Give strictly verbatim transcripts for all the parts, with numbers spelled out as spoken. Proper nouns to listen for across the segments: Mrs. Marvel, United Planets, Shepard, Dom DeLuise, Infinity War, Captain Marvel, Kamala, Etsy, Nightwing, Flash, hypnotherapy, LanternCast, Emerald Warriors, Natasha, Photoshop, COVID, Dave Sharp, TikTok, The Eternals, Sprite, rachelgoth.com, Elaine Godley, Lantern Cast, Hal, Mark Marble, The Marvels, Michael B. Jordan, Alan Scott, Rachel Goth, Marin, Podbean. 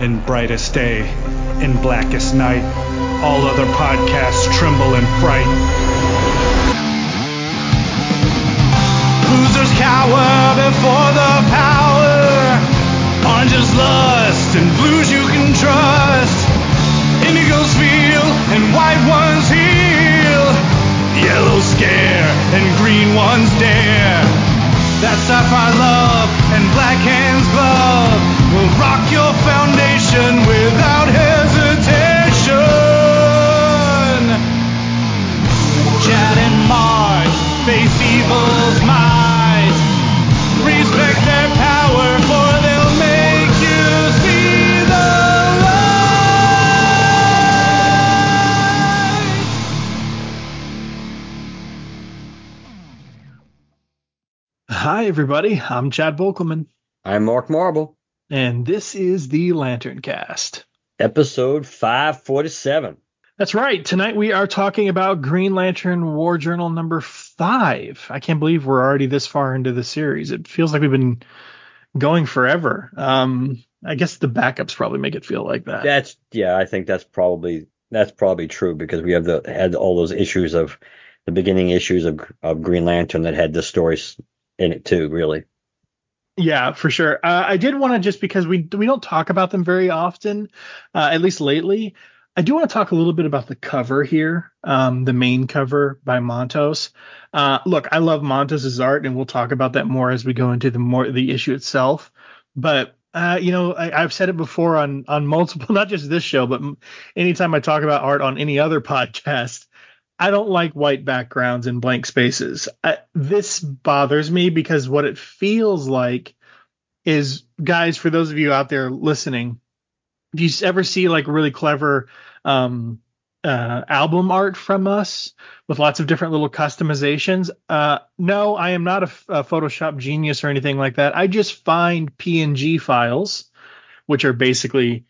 in brightest day, in blackest night, all other podcasts tremble in fright. Losers cower before the power, orange is lust and blues you can trust, indigos feel and white ones heal, yellow scare and green ones dare, that sapphire love and black hands glove will rock your foundation without hesitation. Chad and Mark face evil's might. Respect their power, for they'll make you see the light. Hi, everybody. I'm Chad Volkman. I'm Mark Marble. And this is the Lantern Cast, episode five forty-seven. That's right. Tonight we are talking about Green Lantern War Journal number five. I can't believe we're already this far into the series. It feels like we've been going forever. Um, I guess the backups probably make it feel like that. That's yeah. I think that's probably that's probably true, because we have the had all those issues of the beginning issues of of Green Lantern that had the stories in it too, really. Yeah, for sure. Uh, I did want to, just because we we don't talk about them very often, uh, at least lately, I do want to talk a little bit about the cover here, um, the main cover by Montos. Uh, look, I love Montos's art, and we'll talk about that more as we go into the more the issue itself. But uh, you know, I, I've said it before on on multiple, not just this show, but anytime I talk about art on any other podcast, I don't like white backgrounds and blank spaces. I, this bothers me, because what it feels like is, guys, for those of you out there listening, if you ever see like really clever um, uh, album art from us with lots of different little customizations, uh, no, I am not a, a Photoshop genius or anything like that. I just find P N G files, which are basically,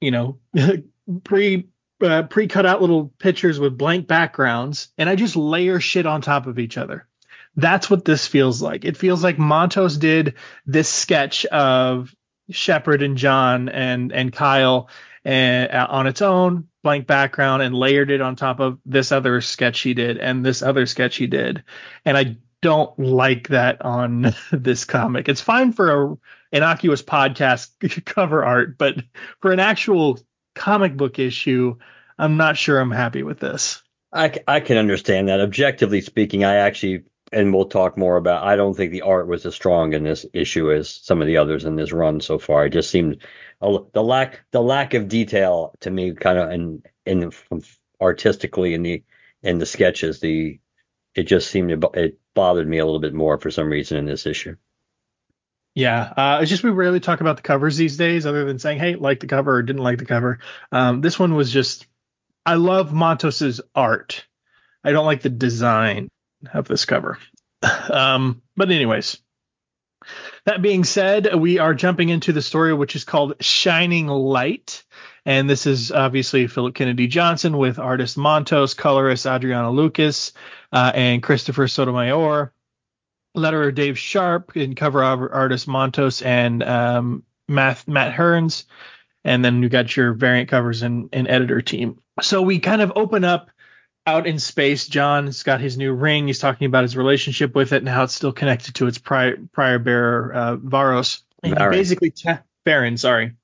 you know, pre Uh, pre-cut out little pictures with blank backgrounds, and I just layer shit on top of each other. That's what this feels like. It feels like Montos did this sketch of Shepard and John and and Kyle and, uh, on its own, blank background, and layered it on top of this other sketch he did and this other sketch he did. And I don't like that on this comic. It's fine for an innocuous podcast cover art, but for an actual comic book issue, I'm not sure I'm happy with this. I, I can understand that. Objectively speaking, I actually, and we'll talk more about, I don't think the art was as strong in this issue as some of the others in this run so far. It just seemed a, the lack the lack of detail to me, kind of in in artistically in the in the sketches, the it just seemed to, it bothered me a little bit more for some reason in this issue. Yeah, uh, it's just we rarely talk about the covers these days, other than saying, hey, like the cover or didn't like the cover. Um, this one was just, I love Montos's art. I don't like the design of this cover. um, but anyways, that being said, we are jumping into the story, which is called Shining Light. And this is obviously Philip Kennedy Johnson with artist Montos, colorist Adriana Lucas, uh, and Christopher Sotomayor. Letterer Dave Sharp, and cover artist Montos and um, Matt, Matt Hearns. And then you got your variant covers and, and editor team. So we kind of open up out in space. John's got his new ring. He's talking about his relationship with it and how it's still connected to its prior, prior bearer, uh, Varos. And Marin. He basically ta- Varen, sorry.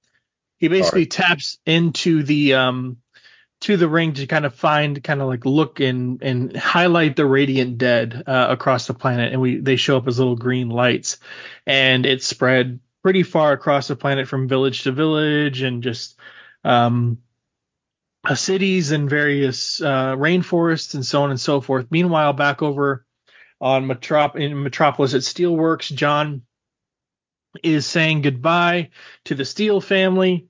He basically sorry. taps into the um, to the ring to kind of find, kind of like look and and highlight the Radiant Dead uh, across the planet, and we they show up as little green lights, and it's spread pretty far across the planet from village to village, and just um uh, cities and various uh rainforests and so on and so forth. Meanwhile, back over on Metrop in Metropolis at Steelworks, John is saying goodbye to the Steel family.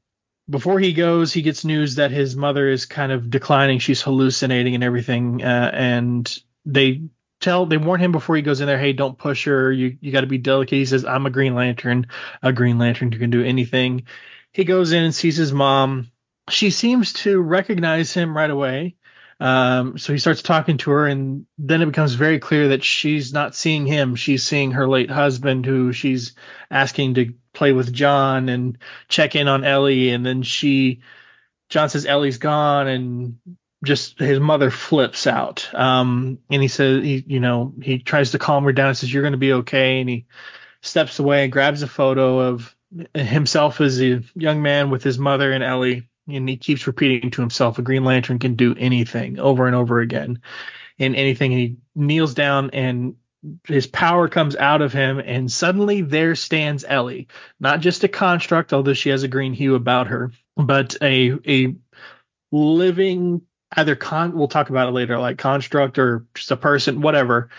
Before he goes, he gets news that his mother is kind of declining. She's hallucinating and everything. Uh, and they tell, they warn him before he goes in there, hey, don't push her. You you got to be delicate. He says, I'm a Green Lantern. A Green Lantern who can do anything. He goes in and sees his mom. She seems to recognize him right away. Um, so he starts talking to her, and then it becomes very clear that she's not seeing him. She's seeing her late husband, who she's asking to play with John and check in on Ellie. And then she, John says Ellie's gone, and just his mother flips out. Um, and he says, he, you know, he tries to calm her down and says, you're going to be okay. And he steps away and grabs a photo of himself as a young man with his mother and Ellie. And he keeps repeating to himself, a Green Lantern can do anything, over and over again. And anything. And he kneels down and his power comes out of him, and suddenly there stands Ellie, not just a construct, although she has a green hue about her, but a a living either con. We'll talk about it later, like construct or just a person, whatever.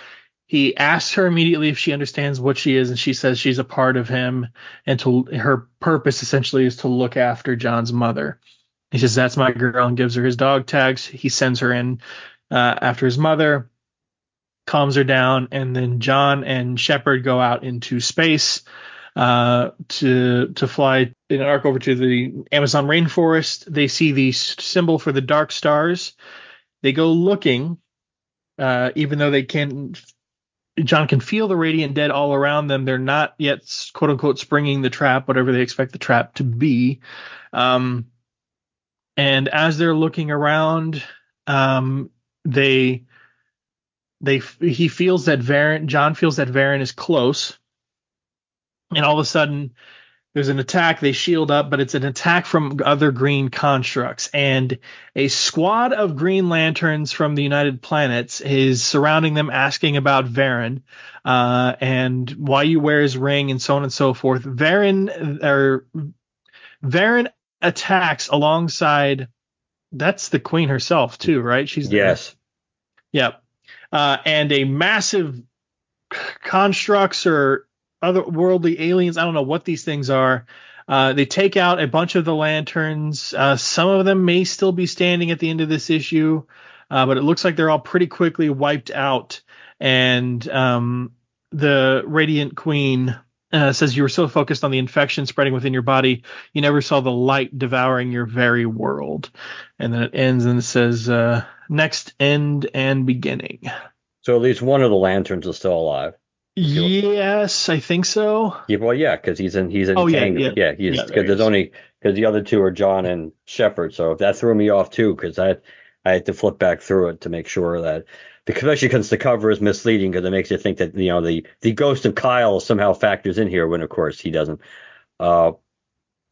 He asks her immediately if she understands what she is, and she says she's a part of him, and to her purpose essentially is to look after John's mother. He says, "That's my girl," and gives her his dog tags. He sends her in uh, after his mother, calms her down, and then John and Shepard go out into space uh, to to fly in an arc over to the Amazon rainforest. They see the symbol for the Dark Stars. They go looking, uh, even though they can. John can feel the Radiant Dead all around them. They're not yet, quote unquote, springing the trap, whatever they expect the trap to be. Um, and as they're looking around, um, they. They he feels that Varen, John feels that Varen is close, and all of a sudden there's an attack. They shield up, but it's an attack from other green constructs, and a squad of Green Lanterns from the United Planets is surrounding them, asking about Varen uh, and why you wear his ring and so on and so forth. Varen or Varen attacks alongside. That's the Queen herself too, right? She's the, yes, yep. Yeah. Uh, and a massive constructs or otherworldly aliens. I don't know what these things are. Uh, they take out a bunch of the lanterns. Uh, some of them may still be standing at the end of this issue, uh, but it looks like they're all pretty quickly wiped out. And um, the Radiant Queen uh, says, "You were so focused on the infection spreading within your body, you never saw the light devouring your very world." And then it ends and it says, uh, "Next end and beginning." So at least one of the lanterns is still alive. Yes, I think so. Yeah, well, yeah, because he's in he's in oh, yeah, yeah, yeah, he's because yeah, there's is. only because the other two are John and Shepard. So that threw me off too, because I I had to flip back through it to make sure that, because especially because the cover is misleading, because it makes you think that, you know, the the ghost of Kyle somehow factors in here when of course he doesn't. Uh,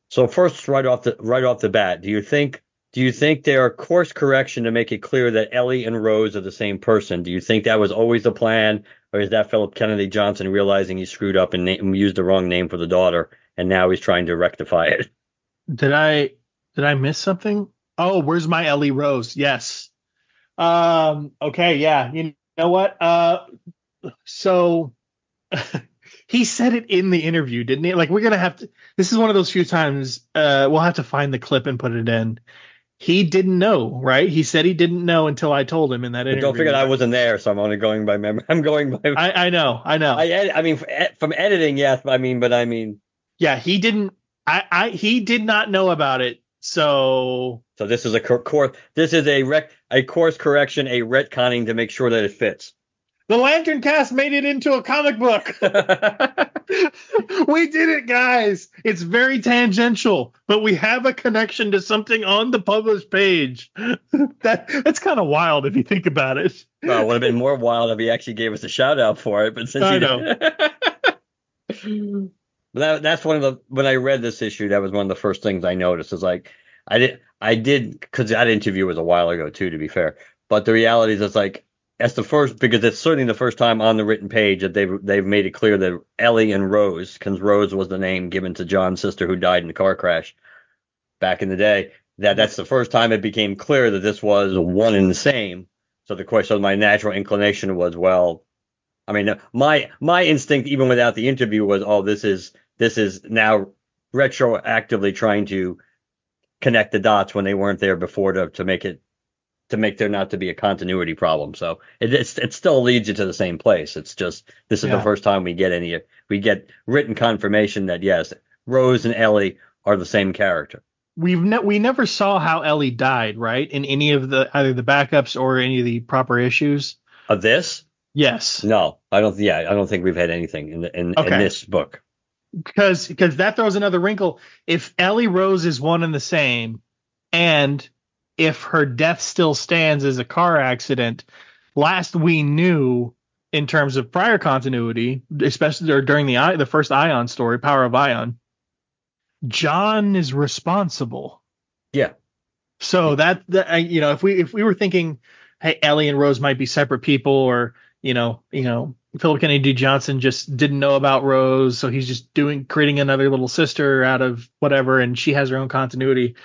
so first, right off the right off the bat, do you think? Do you think they are course correction to make it clear that Ellie and Rose are the same person? Do you think that was always the plan, or is that Philip Kennedy Johnson realizing he screwed up and na- used the wrong name for the daughter, and now he's trying to rectify it? Did I did I miss something? Oh, where's my Ellie Rose? Yes. Um. Okay. Yeah. You know what? Uh. So. He said it in the interview, didn't he? Like, we're gonna have to. This is one of those few times uh, we'll have to find the clip and put it in. He didn't know, right? He said he didn't know until I told him in that interview. But don't forget, I wasn't there, so I'm only going by memory. I'm going by. I, I know, I know. I, ed- I mean, from editing, yes. I mean, but I mean. Yeah, he didn't. I, I he did not know about it. So. So this is a cor- course. This is a rec- a course correction, a retconning to make sure that it fits. The Lantern Cast made it into a comic book. We did it, guys. It's very tangential, but we have a connection to something on the published page. that That's kind of wild if you think about it. Well, it would have been more wild if he actually gave us a shout out for it. But since I know. that, that's one of the when I read this issue, that was one of the first things I noticed. Is like I did I did because that interview was a while ago, too, to be fair. But the reality is it's like. That's the first, because it's certainly the first time on the written page that they've they've made it clear that Ellie and Rose, because Rose was the name given to John's sister who died in the car crash back in the day, that that's the first time it became clear that this was one and the same. So the question, my natural inclination was, well, I mean, my my instinct, even without the interview, was, oh, this is this is now retroactively trying to connect the dots when they weren't there before to to make it. to make there not to be a continuity problem. So it it's, it still leads you to the same place. It's just, this is yeah. the first time we get any, we get written confirmation that yes, Rose and Ellie are the same character. We've ne- we never saw how Ellie died, right? In any of the, either the backups or any of the proper issues of this. Yes. No, I don't. Yeah. I don't think we've had anything in the, in, okay. in this book. because because that throws another wrinkle. If Ellie Rose is one and the same, and if her death still stands as a car accident, last we knew in terms of prior continuity, especially or during the the first Ion story, Power of Ion, John is responsible. Yeah. So that, that you know, if we if we were thinking, hey, Ellie and Rose might be separate people, or you know, you know, Philip Kennedy Johnson just didn't know about Rose, so he's just doing creating another little sister out of whatever, and she has her own continuity.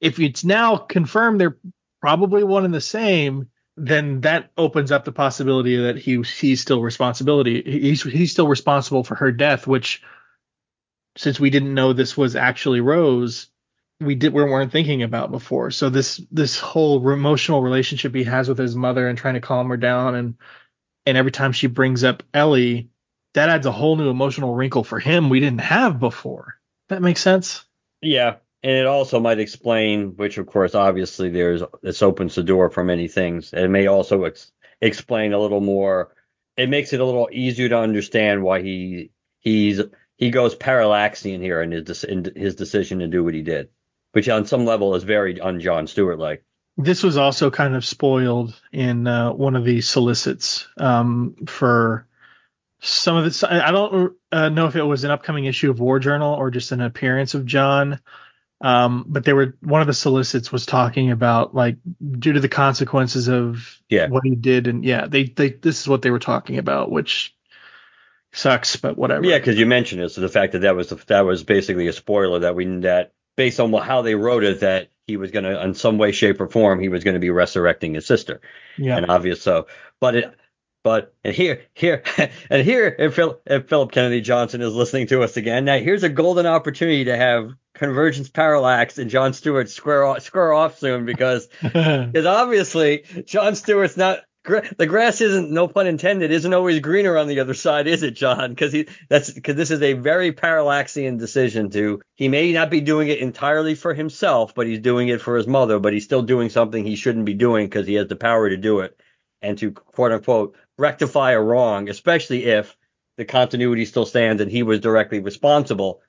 If it's now confirmed they're probably one and the same, then that opens up the possibility that he he's still responsibility. He's he's still responsible for her death, which, since we didn't know this was actually Rose, we did we weren't thinking about before. So this this whole emotional relationship he has with his mother and trying to calm her down, and and every time she brings up Ellie, that adds a whole new emotional wrinkle for him we didn't have before. That makes sense? Yeah. And it also might explain, which of course, obviously, there's this opens the door for many things. It may also ex- explain a little more. It makes it a little easier to understand why he he's he goes parallaxian here in his in his decision to do what he did, which on some level is very un John Stewart like. This was also kind of spoiled in uh, one of the solicits um, for some of the. I don't uh, know if it was an upcoming issue of War Journal or just an appearance of John. Um, but they were one of the solicits was talking about, like, due to the consequences of yeah. what he did. And yeah, they, they this is what they were talking about, which sucks, but whatever. Yeah, because you mentioned it. So the fact that that was the, that was basically a spoiler that we that based on how they wrote it, that he was going to in some way, shape or form, he was going to be resurrecting his sister. Yeah. And obvious. So but it. But and here, here, and here, if, Phil, if Philip Kennedy Johnson is listening to us again, now here's a golden opportunity to have Convergence Parallax and John Stewart square off, square off soon, because because obviously John Stewart's not the grass isn't, no pun intended, isn't always greener on the other side, is it, John? Because he that's because this is a very Parallaxian decision to he may not be doing it entirely for himself, but he's doing it for his mother. But he's still doing something he shouldn't be doing because he has the power to do it and to, quote unquote, rectify a wrong, especially if the continuity still stands and he was directly responsible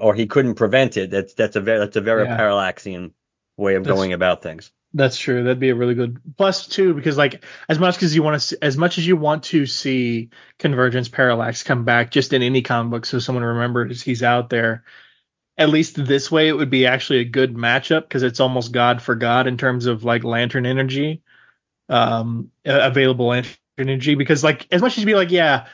or he couldn't prevent it. That's that's a very that's a very yeah. Parallaxian way of that's, going about things. That's true. That'd be a really good plus too, because like as much as you want to as much as you want to see Convergence Parallax come back just in any comic book so someone remembers he's out there, at least this way it would be actually a good matchup because it's almost God for God in terms of like lantern energy, um, available lantern energy, because like as much as you'd be like, yeah,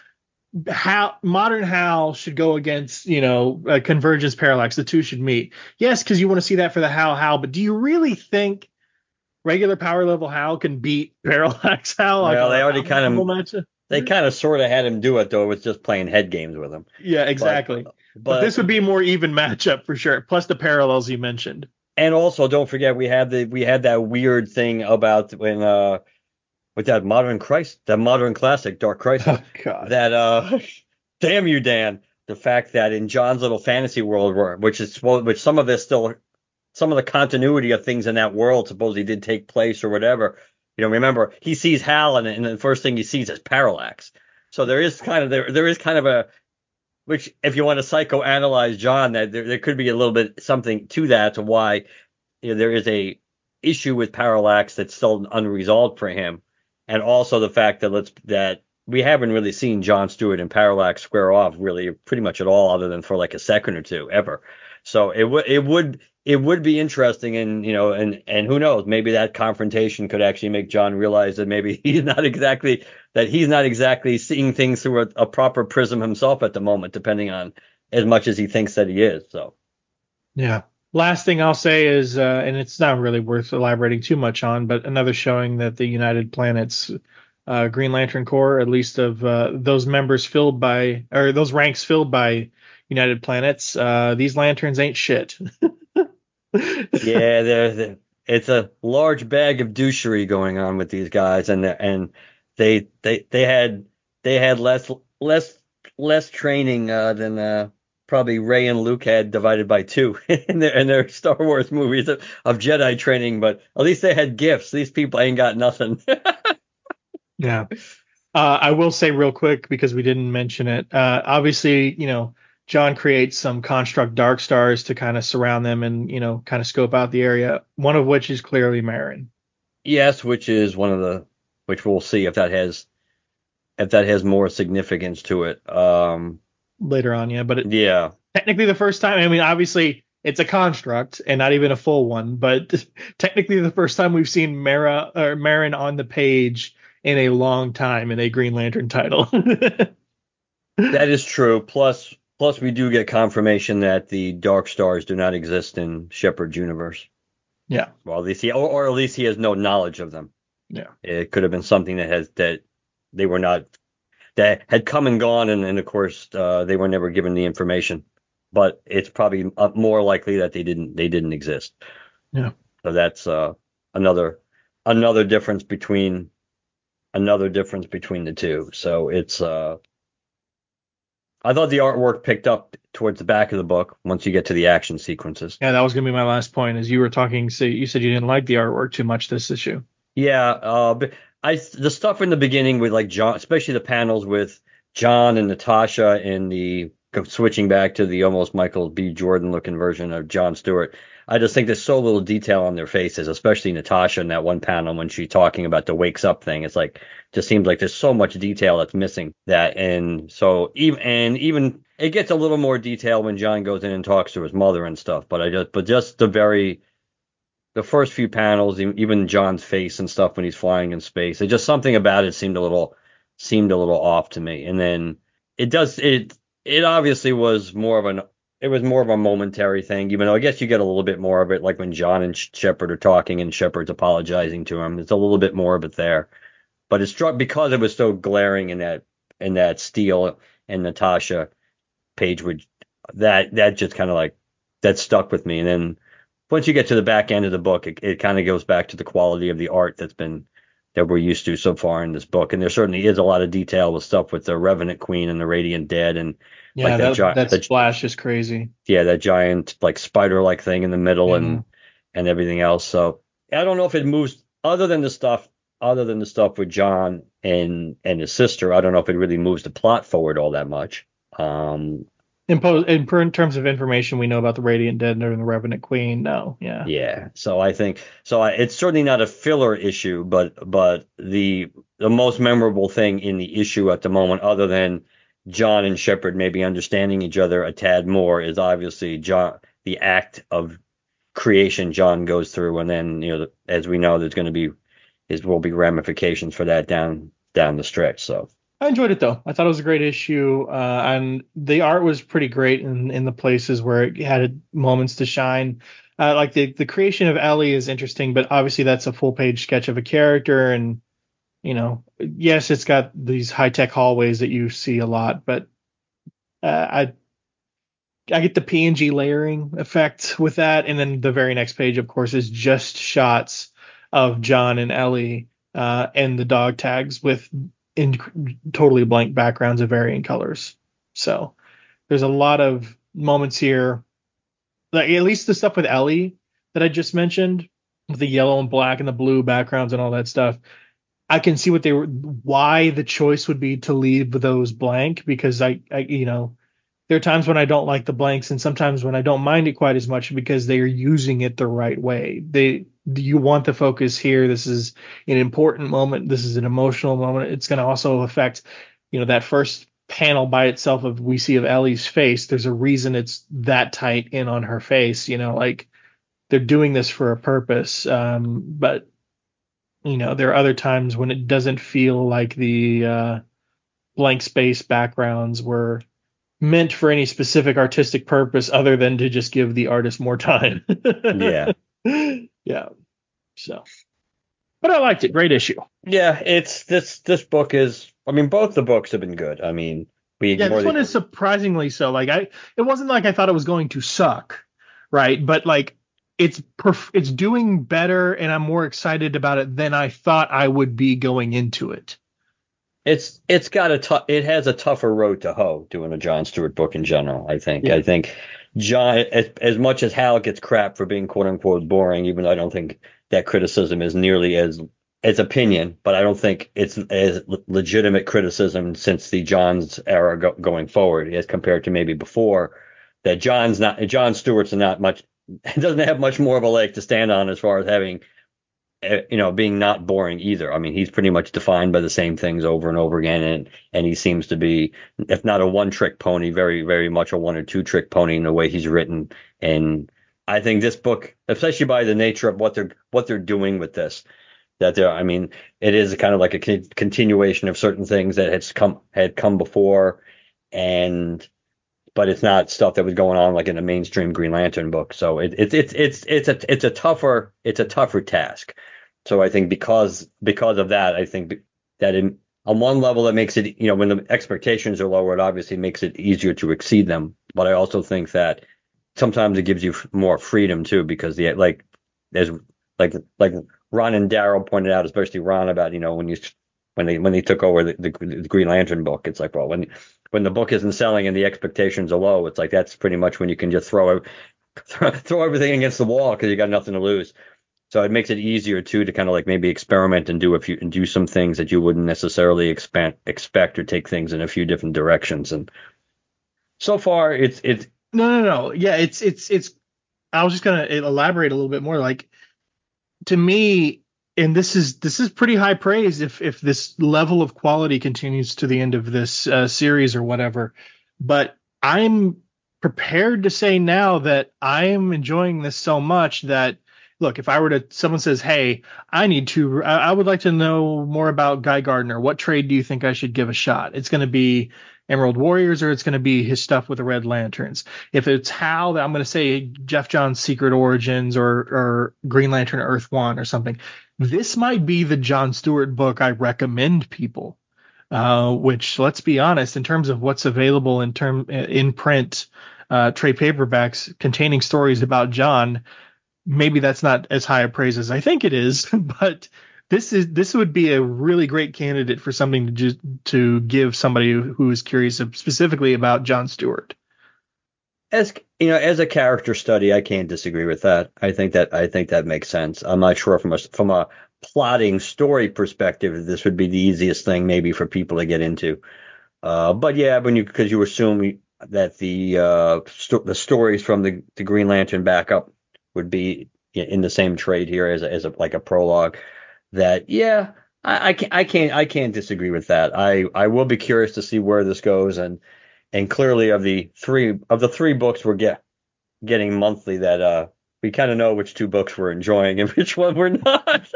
how modern Hal should go against, you know, uh, Convergence Parallax, the two should meet, yes, because you want to see that for the Hal Hal, but do you really think regular power level Hal can beat Parallax Hal? Well, like, they already kind of matchup? They kind of sort of had him do it, though. It was just playing head games with him. Yeah, exactly. But, but, but this would be a more even matchup for sure, plus the parallels you mentioned. And also don't forget we had the we had that weird thing about when uh with that modern Christ, that modern classic, Dark Crisis. Oh, God. That, uh, damn you, Dan. The fact that in John's little fantasy world, which is, which some of this still, some of the continuity of things in that world supposedly did take place or whatever. You know, remember, he sees Hal and, and the first thing he sees is Parallax. So there is kind of, there, there is kind of a, which if you want to psychoanalyze John, that there, there could be a little bit something to that, to why, you know, there is a issue with Parallax that's still unresolved for him. And also the fact that let's that we haven't really seen John Stewart and Parallax square off really pretty much at all, other than for like a second or two ever. So it would it would it would be interesting, and you know, and and who knows, maybe that confrontation could actually make John realize that maybe he's not exactly that he's not exactly seeing things through a, a proper prism himself at the moment, depending on as much as he thinks that he is. So yeah. Last thing I'll say is, uh, and it's not really worth elaborating too much on, but another showing that the United Planets uh, Green Lantern Corps, at least of uh, those members filled by, or those ranks filled by United Planets, uh, these lanterns ain't shit. Yeah, there's it's a large bag of douchery going on with these guys, and and they they they had they had less less less training uh, than. Uh, Probably Rey and Luke had divided by two in their, in their Star Wars movies of, of Jedi training, but at least they had gifts. These people ain't got nothing. Yeah. Uh, I will say real quick, because we didn't mention it. Uh, obviously, you know, John creates some construct Dark Stars to kind of surround them and, you know, kind of scope out the area, one of which is clearly Marin. Yes, which is one of the, which we'll see if that has, if that has more significance to it. Um, Later on, yeah. But it, yeah, technically the first time, I mean, obviously it's a construct and not even a full one, but technically the first time we've seen Mara, or Marin on the page in a long time in a Green Lantern title. That is true. Plus, plus we do get confirmation that the Dark Stars do not exist in Shepard's universe. Yeah. Well, at least he, or, or at least he has no knowledge of them. Yeah. It could have been something that has, that they were not, that had come and gone, and, and of course uh, they were never given the information. But it's probably more likely that they didn't, they didn't exist. Yeah. So that's uh, another another difference between another difference between the two. So it's. Uh, I thought the artwork picked up towards the back of the book once you get to the action sequences. Yeah, that was going to be my last point. As you were talking, so you said you didn't like the artwork too much this issue. Yeah, uh, but I the stuff in the beginning with like John, especially the panels with John and Natasha and the switching back to the almost Michael B. Jordan looking version of John Stewart. I just think there's so little detail on their faces, especially Natasha in that one panel when she's talking about the wakes up thing. It's like, just seems like there's so much detail that's missing that. And so even, and even it gets a little more detail when John goes in and talks to his mother and stuff. But I just, but just the very, the first few panels, even John's face and stuff when he's flying in space, it just something about it seemed a little, seemed a little off to me. And then it does, it, it obviously was more of an, It was more of a momentary thing, even though I guess you get a little bit more of it, like when John and Shepard are talking and Shepard's apologizing to him. It's a little bit more of it there, but it struck because it was so glaring in that in that Steele and Natasha page. Would that that just kind of like that stuck with me. And then once you get to the back end of the book, it, it kind of goes back to the quality of the art that's been that we're used to so far in this book. And there certainly is a lot of detail with stuff with the Revenant Queen and the Radiant Dead and. Yeah, like that, that, gi- that splash is crazy. Yeah, that giant like spider-like thing in the middle mm-hmm. and and everything else. So I don't know if it moves other than the stuff other than the stuff with John and and his sister. I don't know if it really moves the plot forward all that much. Um, in, po- in, in terms of information we know about the Radiant Dead and the Revenant Queen, no, yeah, yeah. So I think so. I, it's certainly not a filler issue, but but the the most memorable thing in the issue at the moment, other than John and Shepard maybe understanding each other a tad more, is obviously John, the act of creation John goes through, and then you know, as we know, there's going to be is will be ramifications for that down down the stretch. So I enjoyed it though. I thought it was a great issue, uh, and the art was pretty great in in the places where it had moments to shine. Uh, like the the creation of Ellie is interesting, but obviously that's a full page sketch of a character and. You know, yes, it's got these high tech hallways that you see a lot, but uh, I I get the P N G layering effect with that. And then the very next page, of course, is just shots of John and Ellie uh, and the dog tags with in- totally blank backgrounds of varying colors. So there's a lot of moments here, like at least the stuff with Ellie that I just mentioned, with the yellow and black and the blue backgrounds and all that stuff. I can see what they were, why the choice would be to leave those blank, because I, I, you know, there are times when I don't like the blanks and sometimes when I don't mind it quite as much because they are using it the right way. They, you want the focus here. This is an important moment. This is an emotional moment. It's going to also affect, you know, that first panel by itself of we see of Ellie's face. There's a reason it's that tight in on her face, you know, like they're doing this for a purpose. Um, but, You know, there are other times when it doesn't feel like the uh, blank space backgrounds were meant for any specific artistic purpose other than to just give the artist more time. Yeah. Yeah. So. But I liked it. Great issue. Yeah, it's this this book is I mean, both the books have been good. I mean, we ignore Yeah, this the- one is surprisingly so. Like I it wasn't like I thought it was going to suck. Right. But like. It's perf- it's doing better, and I'm more excited about it than I thought I would be going into it. It's it's got a tough it has a tougher road to hoe doing a John Stewart book in general. I think yeah. I think John as, as much as Hal gets crap for being quote unquote boring, even though I don't think that criticism is nearly as it's opinion, but I don't think it's as legitimate criticism since the John's era go, going forward as compared to maybe before, that John's not John Stewart's not much doesn't have much more of a leg to stand on as far as having, you know, being not boring either. I mean, he's pretty much defined by the same things over and over again. And, and he seems to be, if not a one trick pony, very, very much a one or two trick pony in the way he's written. And I think this book, especially by the nature of what they're what they're doing with this, that they're I mean, it is kind of like a continuation of certain things that had come had come before. And but it's not stuff that was going on like in a mainstream Green Lantern book. So it, it, it, it's it's a it's a tougher it's a tougher task. So I think because because of that, I think that in, on one level, it makes it, you know, when the expectations are lower, it obviously makes it easier to exceed them. But I also think that sometimes it gives you more freedom, too, because the like there's like like Ron and Daryl pointed out, especially Ron, about, you know, when you when they when they took over the, the, the Green Lantern book, it's like, well, when when the book isn't selling and the expectations are low, it's like that's pretty much when you can just throw throw, throw everything against the wall because you got nothing to lose. So it makes it easier, too, to kind of like maybe experiment and do a few and do some things that you wouldn't necessarily expect, expect or take things in a few different directions. And so far, it's it's no, no, no. Yeah, it's it's it's I was just going to elaborate a little bit more, like to me. And this is this is pretty high praise if if this level of quality continues to the end of this uh, series or whatever. But I'm prepared to say now that I am enjoying this so much that, look, if I were to someone says, hey, I need to I, I would like to know more about Guy Gardner. What trade do you think I should give a shot? It's going to be Emerald Warriors, or it's going to be his stuff with the Red Lanterns. If it's Hal, I'm going to say Jeff Johns' Secret Origins or or Green Lantern Earth One or something. This might be the John Stewart book I recommend people, uh, which, let's be honest, in terms of what's available in term in print, uh, trade paperbacks containing stories about John, maybe that's not as high a praise as I think it is. But this is this would be a really great candidate for something to ju- to give somebody who is curious specifically about John Stewart. As you know, as a character study, I can't disagree with that. I think that I think that makes sense. I'm not sure from a from a plotting story perspective, this would be the easiest thing maybe for people to get into. Uh, but yeah, when you because you assume that the uh, st- the stories from the, the Green Lantern backup would be in the same trade here as a, as a, like a prologue. That yeah, I, I can't I can't I can't disagree with that. I I will be curious to see where this goes. And. And clearly, of the three of the three books we're get, getting monthly, that uh, we kind of know which two books we're enjoying and which one we're not.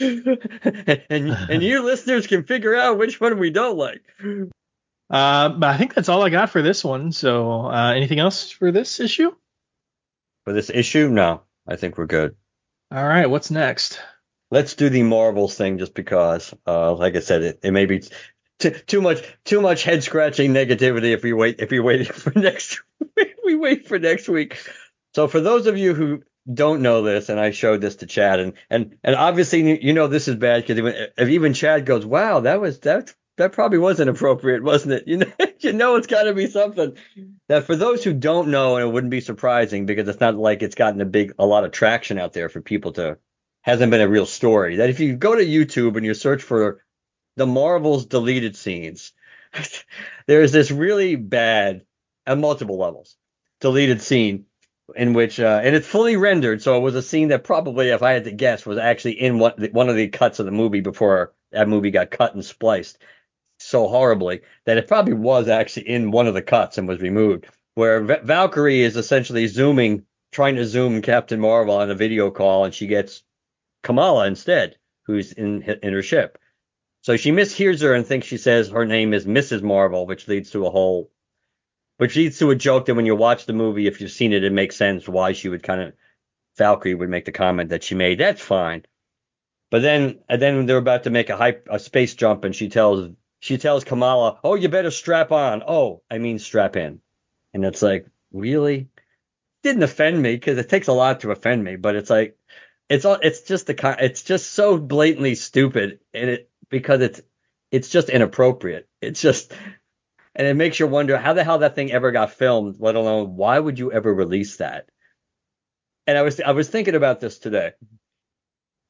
and, and and you listeners can figure out which one we don't like. Uh, but I think that's all I got for this one. So, uh, anything else for this issue? For this issue, no. I think we're good. All right. What's next? Let's do the Marvels thing, just because, uh, like I said, it, it may be. Too, too much, too much head scratching negativity. If we wait, if we wait for next, we wait for next week. So for those of you who don't know this, and I showed this to Chad, and and and obviously you know this is bad because even if even Chad goes, wow, that was that that probably wasn't appropriate, wasn't it? You know, you know it's got to be something. That for those who don't know, and it wouldn't be surprising because it's not like it's gotten a big a lot of traction out there for people to hasn't been a real story. That if you go to YouTube and you search for The Marvels deleted scenes, there is this really bad, at multiple levels, deleted scene in which, uh, and it's fully rendered, so it was a scene that probably, if I had to guess, was actually in one, one of the cuts of the movie before that movie got cut and spliced so horribly that it probably was actually in one of the cuts and was removed, where v- Valkyrie is essentially zooming, trying to zoom Captain Marvel on a video call, and she gets Kamala instead, who's in in her ship. So she mishears her and thinks she says her name is Missus Marvel, which leads to a whole, which leads to a joke that when you watch the movie, if you've seen it, it makes sense why she would kind of, Valkyrie would make the comment that she made. That's fine. But then, and then they're about to make a hype, a space jump, and she tells, she tells Kamala, oh, you better strap on. Oh, I mean, strap in. And it's like, really? Didn't offend me because it takes a lot to offend me, but it's like, it's all, it's just the, it's just so blatantly stupid. And it, because it's it's just inappropriate. It's just, and it makes you wonder how the hell that thing ever got filmed, let alone why would you ever release that? And I was I was thinking about this today.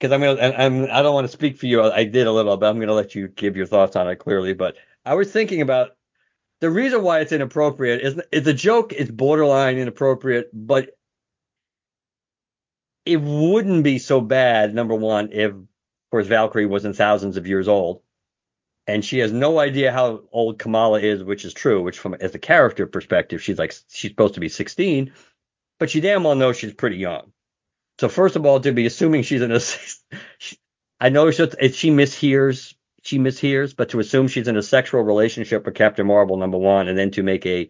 because I'm gonna, I'm, I don't want to speak for you. I did a little, but I'm gonna let you give your thoughts on it clearly. But I was thinking about the reason why it's inappropriate is it's a joke. It's borderline inappropriate, but it wouldn't be so bad. Number one, if of course Valkyrie wasn't thousands of years old, and she has no idea how old Kamala is, which is true. Which from as a character perspective, she's like she's supposed to be sixteen, but she damn well knows she's pretty young. So first of all, to be assuming she's an she, I know she, she mishears, she mishears, but to assume she's in a sexual relationship with Captain Marvel, number one, and then to make a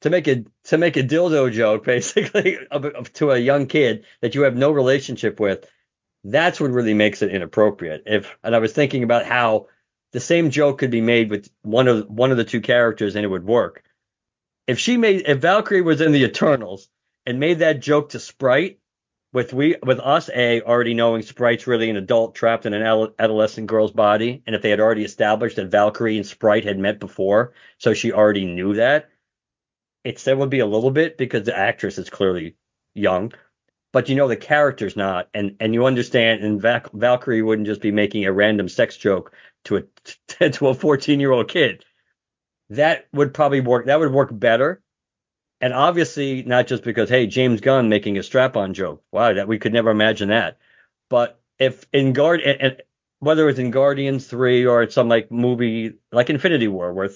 to make a to make a dildo joke basically of, of, to a young kid that you have no relationship with, that's what really makes it inappropriate. If and I was thinking about how the same joke could be made with one of one of the two characters and it would work. If she made if Valkyrie was in the Eternals and made that joke to Sprite. With we with us a already knowing Sprite's really an adult trapped in an adolescent girl's body, and if they had already established that Valkyrie and Sprite had met before, so she already knew that, it still would be a little bit because the actress is clearly young, but you know the character's not, and and you understand, and Vac- Valkyrie wouldn't just be making a random sex joke to a to a fourteen year old kid. That would probably work. That would work better. And obviously, not just because, hey, James Gunn making a strap-on joke. Wow, that we could never imagine that. But if in guard, and, and whether it's in Guardians three or it's some like movie like Infinity War, where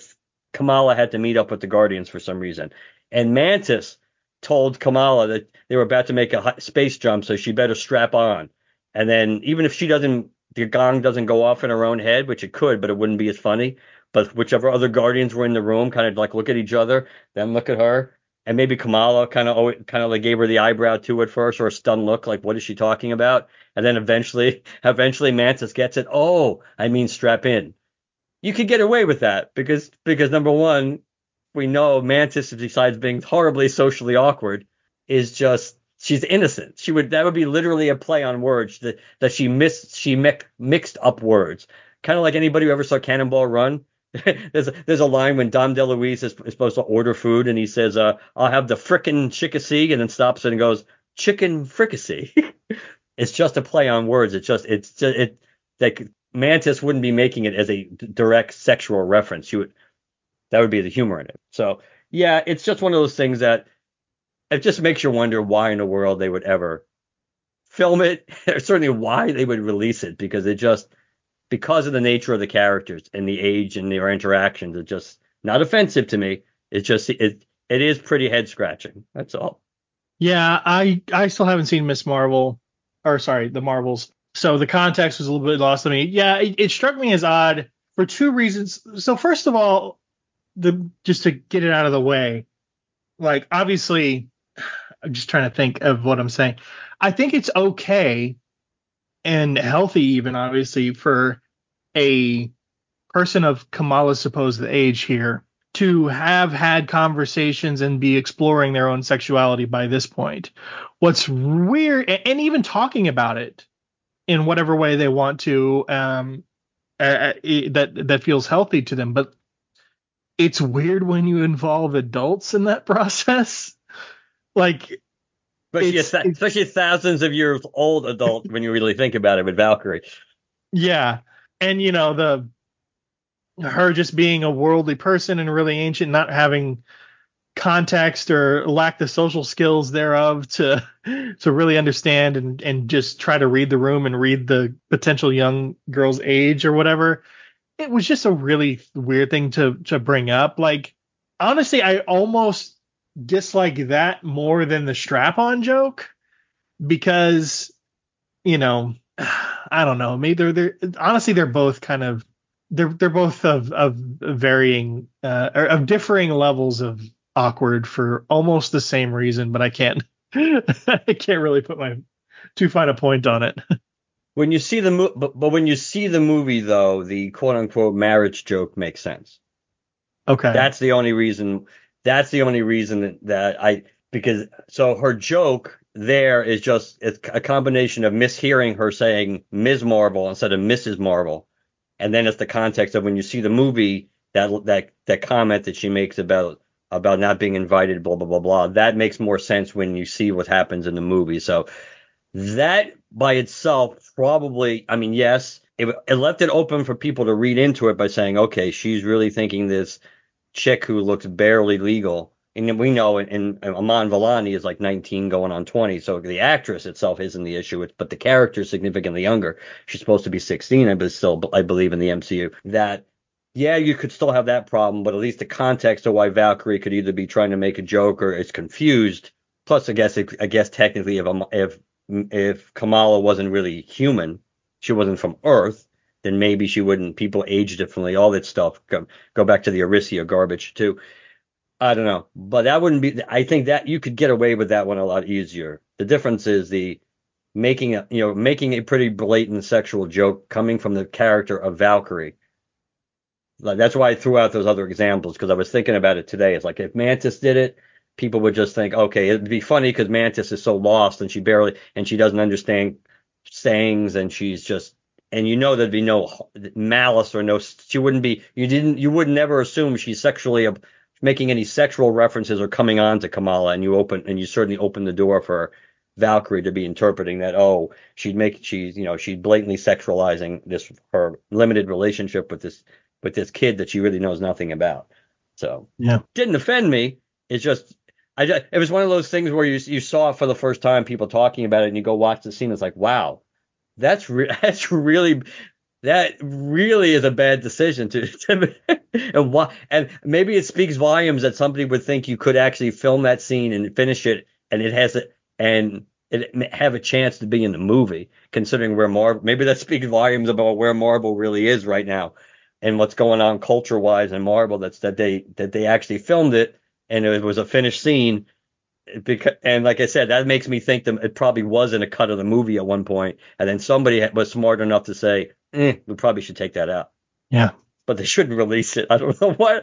Kamala had to meet up with the Guardians for some reason, and Mantis told Kamala that they were about to make a space jump, so she better strap on. And then even if she doesn't, the gong doesn't go off in her own head, which it could, but it wouldn't be as funny. But whichever other Guardians were in the room, kind of like look at each other, then look at her. And maybe Kamala kind of kind of like gave her the eyebrow to at first, or a stunned look, like what is she talking about? And then eventually, eventually Mantis gets it. Oh, I mean, strap in. You could get away with that because because number one, we know Mantis, besides being horribly socially awkward, is just she's innocent. She would that would be literally a play on words that that she missed. She mix, mixed up words, kind of like anybody who ever saw Cannonball Run. there's, a, there's a line when Dom DeLuise is, is supposed to order food and he says, uh, I'll have the frickin' chickasee, and then stops it and goes, chicken fricassee. It's just a play on words. It's just, it's just, it, like Mantis wouldn't be making it as a direct sexual reference. She would, that would be the humor in it. So, yeah, it's just one of those things that it just makes you wonder why in the world they would ever film it, or certainly why they would release it, because it just, because of the nature of the characters and the age and their interactions, it's just not offensive to me. It's just it it is pretty head scratching. That's all. Yeah, I I still haven't seen Miz Marvel, or sorry, The Marvels. So the context was a little bit lost on me. Yeah, it, it struck me as odd for two reasons. So first of all, the just to get it out of the way, like obviously, I'm just trying to think of what I'm saying. I think it's okay and healthy, even obviously for a person of Kamala's supposed age here to have had conversations and be exploring their own sexuality by this point. What's weird, and even talking about it in whatever way they want to, um, uh, that that feels healthy to them. But it's weird when you involve adults in that process, like. Especially, it's, a, especially it's, thousands of years old adult when you really think about it with Valkyrie. Yeah. And, you know, the her just being a worldly person and really ancient, not having context or lack the social skills thereof to to really understand and, and just try to read the room and read the potential young girl's age or whatever. It was just a really weird thing to to bring up. Like, honestly, I almost dislike that more than the strap-on joke because, you know, I don't know. Maybe they're they're honestly they're both kind of they're they're both of of varying uh, or of differing levels of awkward for almost the same reason. But I can't I can't really put my too fine a point on it. When you see the mo- but, but when you see the movie though, the quote unquote marriage joke makes sense. Okay, that's the only reason. That's the only reason that, that I because so her joke there is just it's a combination of mishearing her saying Miz Marvel instead of Missus Marvel. And then it's the context of when you see the movie, that that that comment that she makes about about not being invited, blah, blah, blah, blah. That makes more sense when you see what happens in the movie. So that by itself probably, I mean, yes, it, it left it open for people to read into it by saying, okay, she's really thinking this chick who looks barely legal. And we know, and Aman Vellani is like nineteen going on twenty. So the actress itself isn't the issue, it's, but the character is significantly younger. She's supposed to be sixteen, but still, I believe, in the M C U. That, yeah, you could still have that problem, but at least the context of why Valkyrie could either be trying to make a joke or is confused. Plus, I guess, I guess technically, if if if Kamala wasn't really human, she wasn't from Earth, then maybe she wouldn't. People age differently, all that stuff. Go, go back to the Arisia garbage, too. I don't know, but that wouldn't be. I think that you could get away with that one a lot easier. The difference is the making a, you know, making a pretty blatant sexual joke coming from the character of Valkyrie. Like, that's why I threw out those other examples, because I was thinking about it today. It's like if Mantis did it, people would just think, okay, it'd be funny because Mantis is so lost and she barely and she doesn't understand sayings and she's just. And you know there'd be no malice or no. She wouldn't be. You didn't. You would never assume she's sexually. Ab- making any sexual references or coming on to Kamala, and you open and you certainly open the door for Valkyrie to be interpreting that, oh, she'd make she's you know she's blatantly sexualizing this her limited relationship with this with this kid that she really knows nothing about. So yeah, didn't offend me. It's just I just, it was one of those things where you you saw it for the first time, people talking about it, and you go watch the scene. It's like, wow, that's re- that's really. That really is a bad decision to, to and why, and maybe it speaks volumes that somebody would think you could actually film that scene and finish it, and it has it and it have a chance to be in the movie. Considering where Marvel, maybe that speaks volumes about where Marvel really is right now, and what's going on culture wise in Marvel. That's that they that they actually filmed it, and it was a finished scene. Because, and like I said, that makes me think that it probably wasn't a cut of the movie at one point, and then somebody was smart enough to say. Eh, we probably should take that out. Yeah. But they shouldn't release it. I don't know why.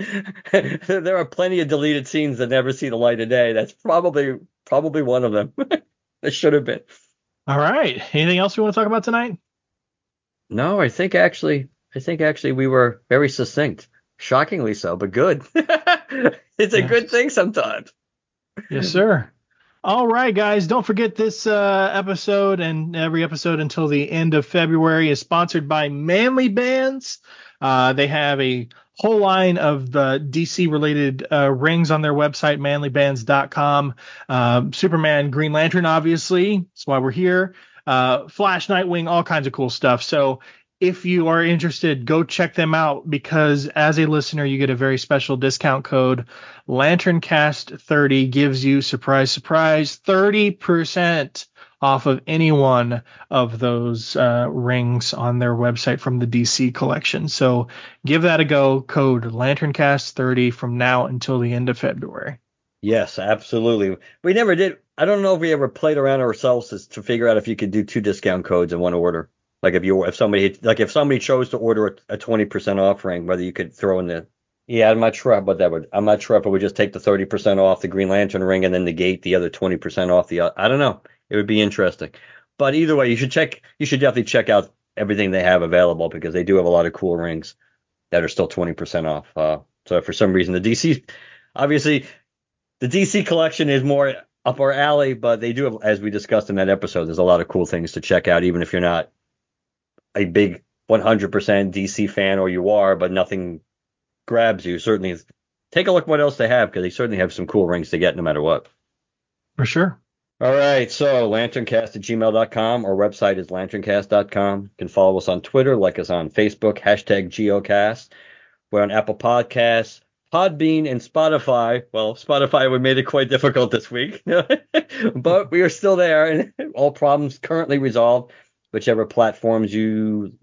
There are plenty of deleted scenes that never see the light of day. That's probably probably one of them. That should have been. All right. Anything else we want to talk about tonight? No, I think actually I think actually we were very succinct. Shockingly so, but good. It's a yes. Good thing sometimes. Yes, sir. All right, guys, don't forget this uh, episode and every episode until the end of February is sponsored by Manly Bands. Uh, they have a whole line of the D C-related uh, rings on their website, manly bands dot com. Uh, Superman, Green Lantern, obviously. That's why we're here. Uh, Flash, Nightwing, all kinds of cool stuff. So if you are interested, go check them out, because as a listener, you get a very special discount code. Lantern Cast thirty gives you, surprise, surprise, thirty percent off of any one of those uh, rings on their website from the D C collection. So give that a go. Code Lantern Cast thirty from now until the end of February. Yes, absolutely. We never did. I don't know if we ever played around ourselves to figure out if you could do two discount codes in one order. Like if you if somebody like if somebody chose to order a twenty percent off ring, whether you could throw in the yeah, I'm not sure about that would I'm not sure if it would just take the thirty percent off the Green Lantern ring and then negate the other twenty percent off the I don't know. It would be interesting. But either way, you should check you should definitely check out everything they have available, because they do have a lot of cool rings that are still twenty percent off. Uh, so for some reason, the D C obviously the D C collection is more up our alley, but they do have, as we discussed in that episode, there's a lot of cool things to check out, even if you're not a big one hundred percent D C fan, or you are, but nothing grabs you. Certainly take a look what else they have, because they certainly have some cool rings to get no matter what. For sure. All right. So lanterncast at gmail dot com. Our website is lanterncast dot com. You can follow us on Twitter, like us on Facebook, hashtag GeoCast. We're on Apple Podcasts, Podbean, and Spotify. Well, Spotify, we made it quite difficult this week, but we are still there, and all problems currently resolved. Whichever platforms you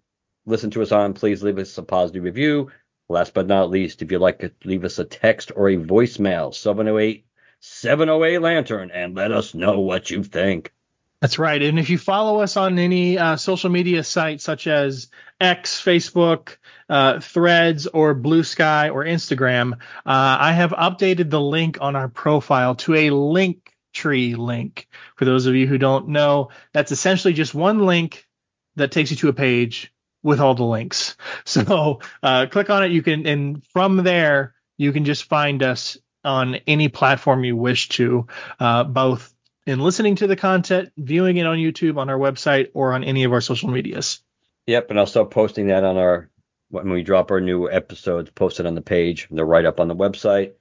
listen to us on, please leave us a positive review. Last but not least, if you'd like to leave us a text or a voicemail, seven oh eight, seven oh eight, Lantern, and let us know what you think. That's right. And if you follow us on any uh, social media sites such as X, Facebook, uh, Threads, or Blue Sky, or Instagram, uh, I have updated the link on our profile to a link. Tree link. For those of you who don't know, that's essentially just one link that takes you to a page with all the links. So uh, click on it. You can, and from there you can just find us on any platform you wish to, uh, both in listening to the content, viewing it on YouTube, on our website, or on any of our social medias. Yep, and I'll start posting that on our, when we drop our new episodes, post it on the page. They're right up on the website.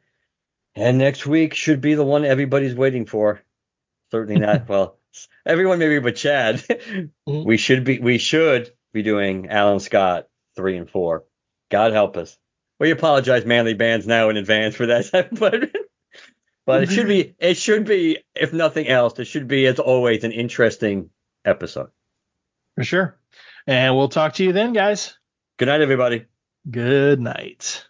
And next week should be the one everybody's waiting for. Certainly not. Well, everyone maybe but Chad. Mm-hmm. We should be we should be doing Alan Scott three and four. God help us. We apologize, Manly Bands, now in advance for that. but but it should be it should be, if nothing else, it should be, as always, an interesting episode. For sure. And we'll talk to you then, guys. Good night, everybody. Good night.